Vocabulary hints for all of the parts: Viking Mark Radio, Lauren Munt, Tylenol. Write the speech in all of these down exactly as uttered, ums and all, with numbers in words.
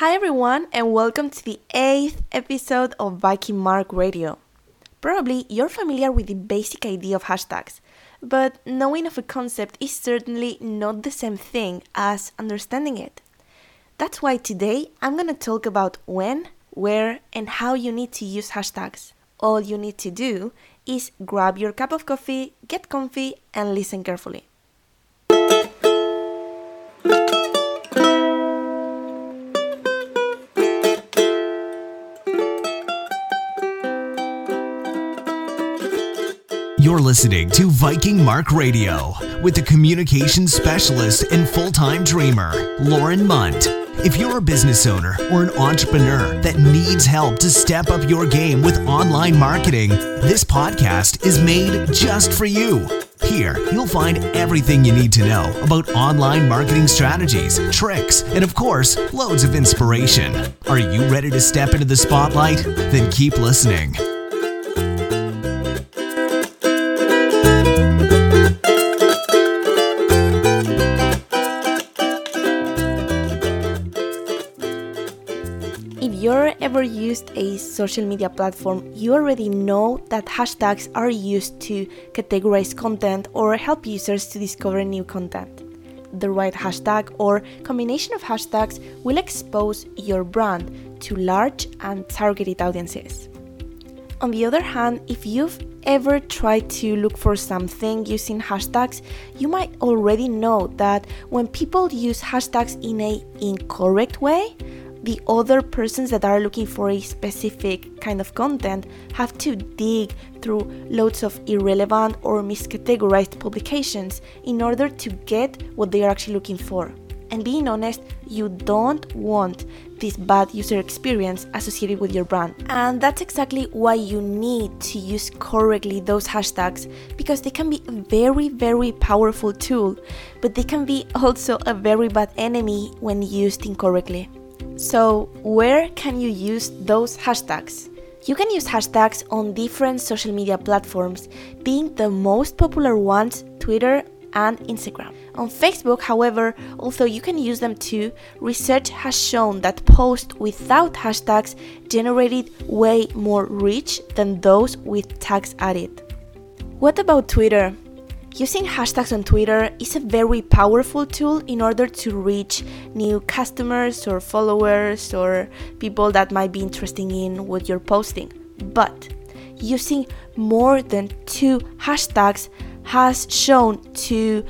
Hi everyone, and welcome to the eighth episode of Viking Mark Radio. Probably you're familiar with the basic idea of hashtags, but knowing of a concept is certainly not the same thing as understanding it. That's why today I'm going to talk about when, where, and how you need to use hashtags. All you need to do is grab your cup of coffee, get comfy, and listen carefully. You're listening to Viking Mark Radio with the communications specialist and full-time dreamer, Lauren Munt. If you're a business owner or an entrepreneur that needs help to step up your game with online marketing, this podcast is made just for you. Here, you'll find everything you need to know about online marketing strategies, tricks, and of course, loads of inspiration. Are you ready to step into the spotlight? Then keep listening. Ever used a social media platform, you already know that hashtags are used to categorize content or help users to discover new content. The right hashtag or combination of hashtags will expose your brand to large and targeted audiences. On the other hand, if you've ever tried to look for something using hashtags, you might already know that when people use hashtags in an incorrect way, the other persons that are looking for a specific kind of content have to dig through loads of irrelevant or miscategorized publications in order to get what they are actually looking for. And being honest, you don't want this bad user experience associated with your brand. And that's exactly why you need to use correctly those hashtags, because they can be a very, very powerful tool, but they can be also a very bad enemy when used incorrectly. So, where can you use those hashtags? You can use hashtags on different social media platforms, being the most popular ones Twitter and Instagram. On Facebook, however, although you can use them too, research has shown that posts without hashtags generated way more reach than those with tags added. What about Twitter? Using hashtags on Twitter is a very powerful tool in order to reach new customers or followers or people that might be interested in what you're posting. But using more than two hashtags has shown to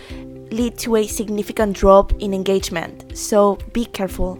lead to a significant drop in engagement, so be careful.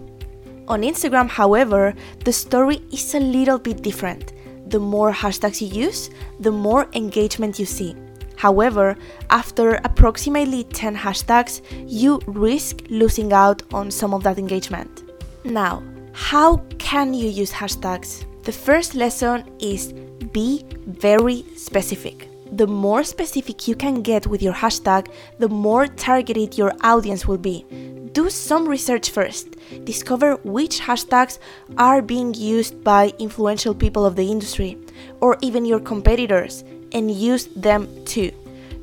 On Instagram, however, the story is a little bit different. The more hashtags you use, the more engagement you see. However, after approximately ten hashtags, you risk losing out on some of that engagement. Now, how can you use hashtags? The first lesson is be very specific. The more specific you can get with your hashtag, the more targeted your audience will be. Do some research first. Discover which hashtags are being used by influential people of the industry, or even your competitors, and use them too.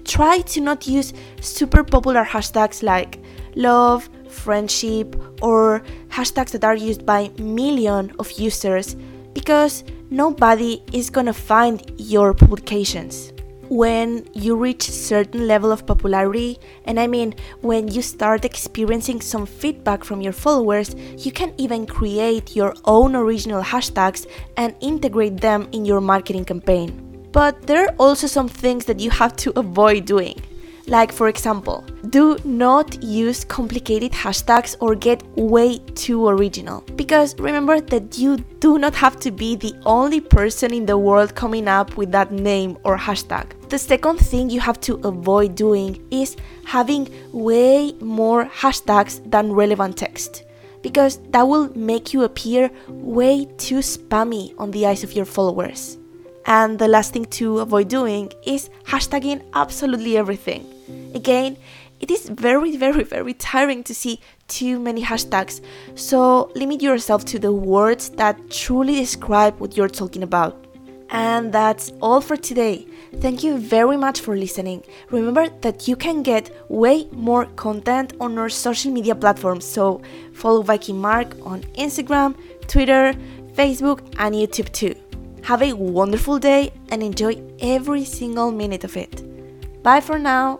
Try to not use super popular hashtags like love, friendship, or hashtags that are used by millions of users, because nobody is gonna find your publications. When you reach a certain level of popularity, and I mean when you start experiencing some feedback from your followers, you can even create your own original hashtags and integrate them in your marketing campaign. But there are also some things that you have to avoid doing. Like, for example, do not use complicated hashtags or get way too original. Because remember that you do not have to be the only person in the world coming up with that name or hashtag. The second thing you have to avoid doing is having way more hashtags than relevant text, because that will make you appear way too spammy on the eyes of your followers. And the last thing to avoid doing is hashtagging absolutely everything. Again, it is very, very, very tiring to see too many hashtags, so limit yourself to the words that truly describe what you're talking about. And that's all for today. Thank you very much for listening. Remember that you can get way more content on our social media platforms, so follow Viking Mark on Instagram, Twitter, Facebook and YouTube too. Have a wonderful day and enjoy every single minute of it. Bye for now!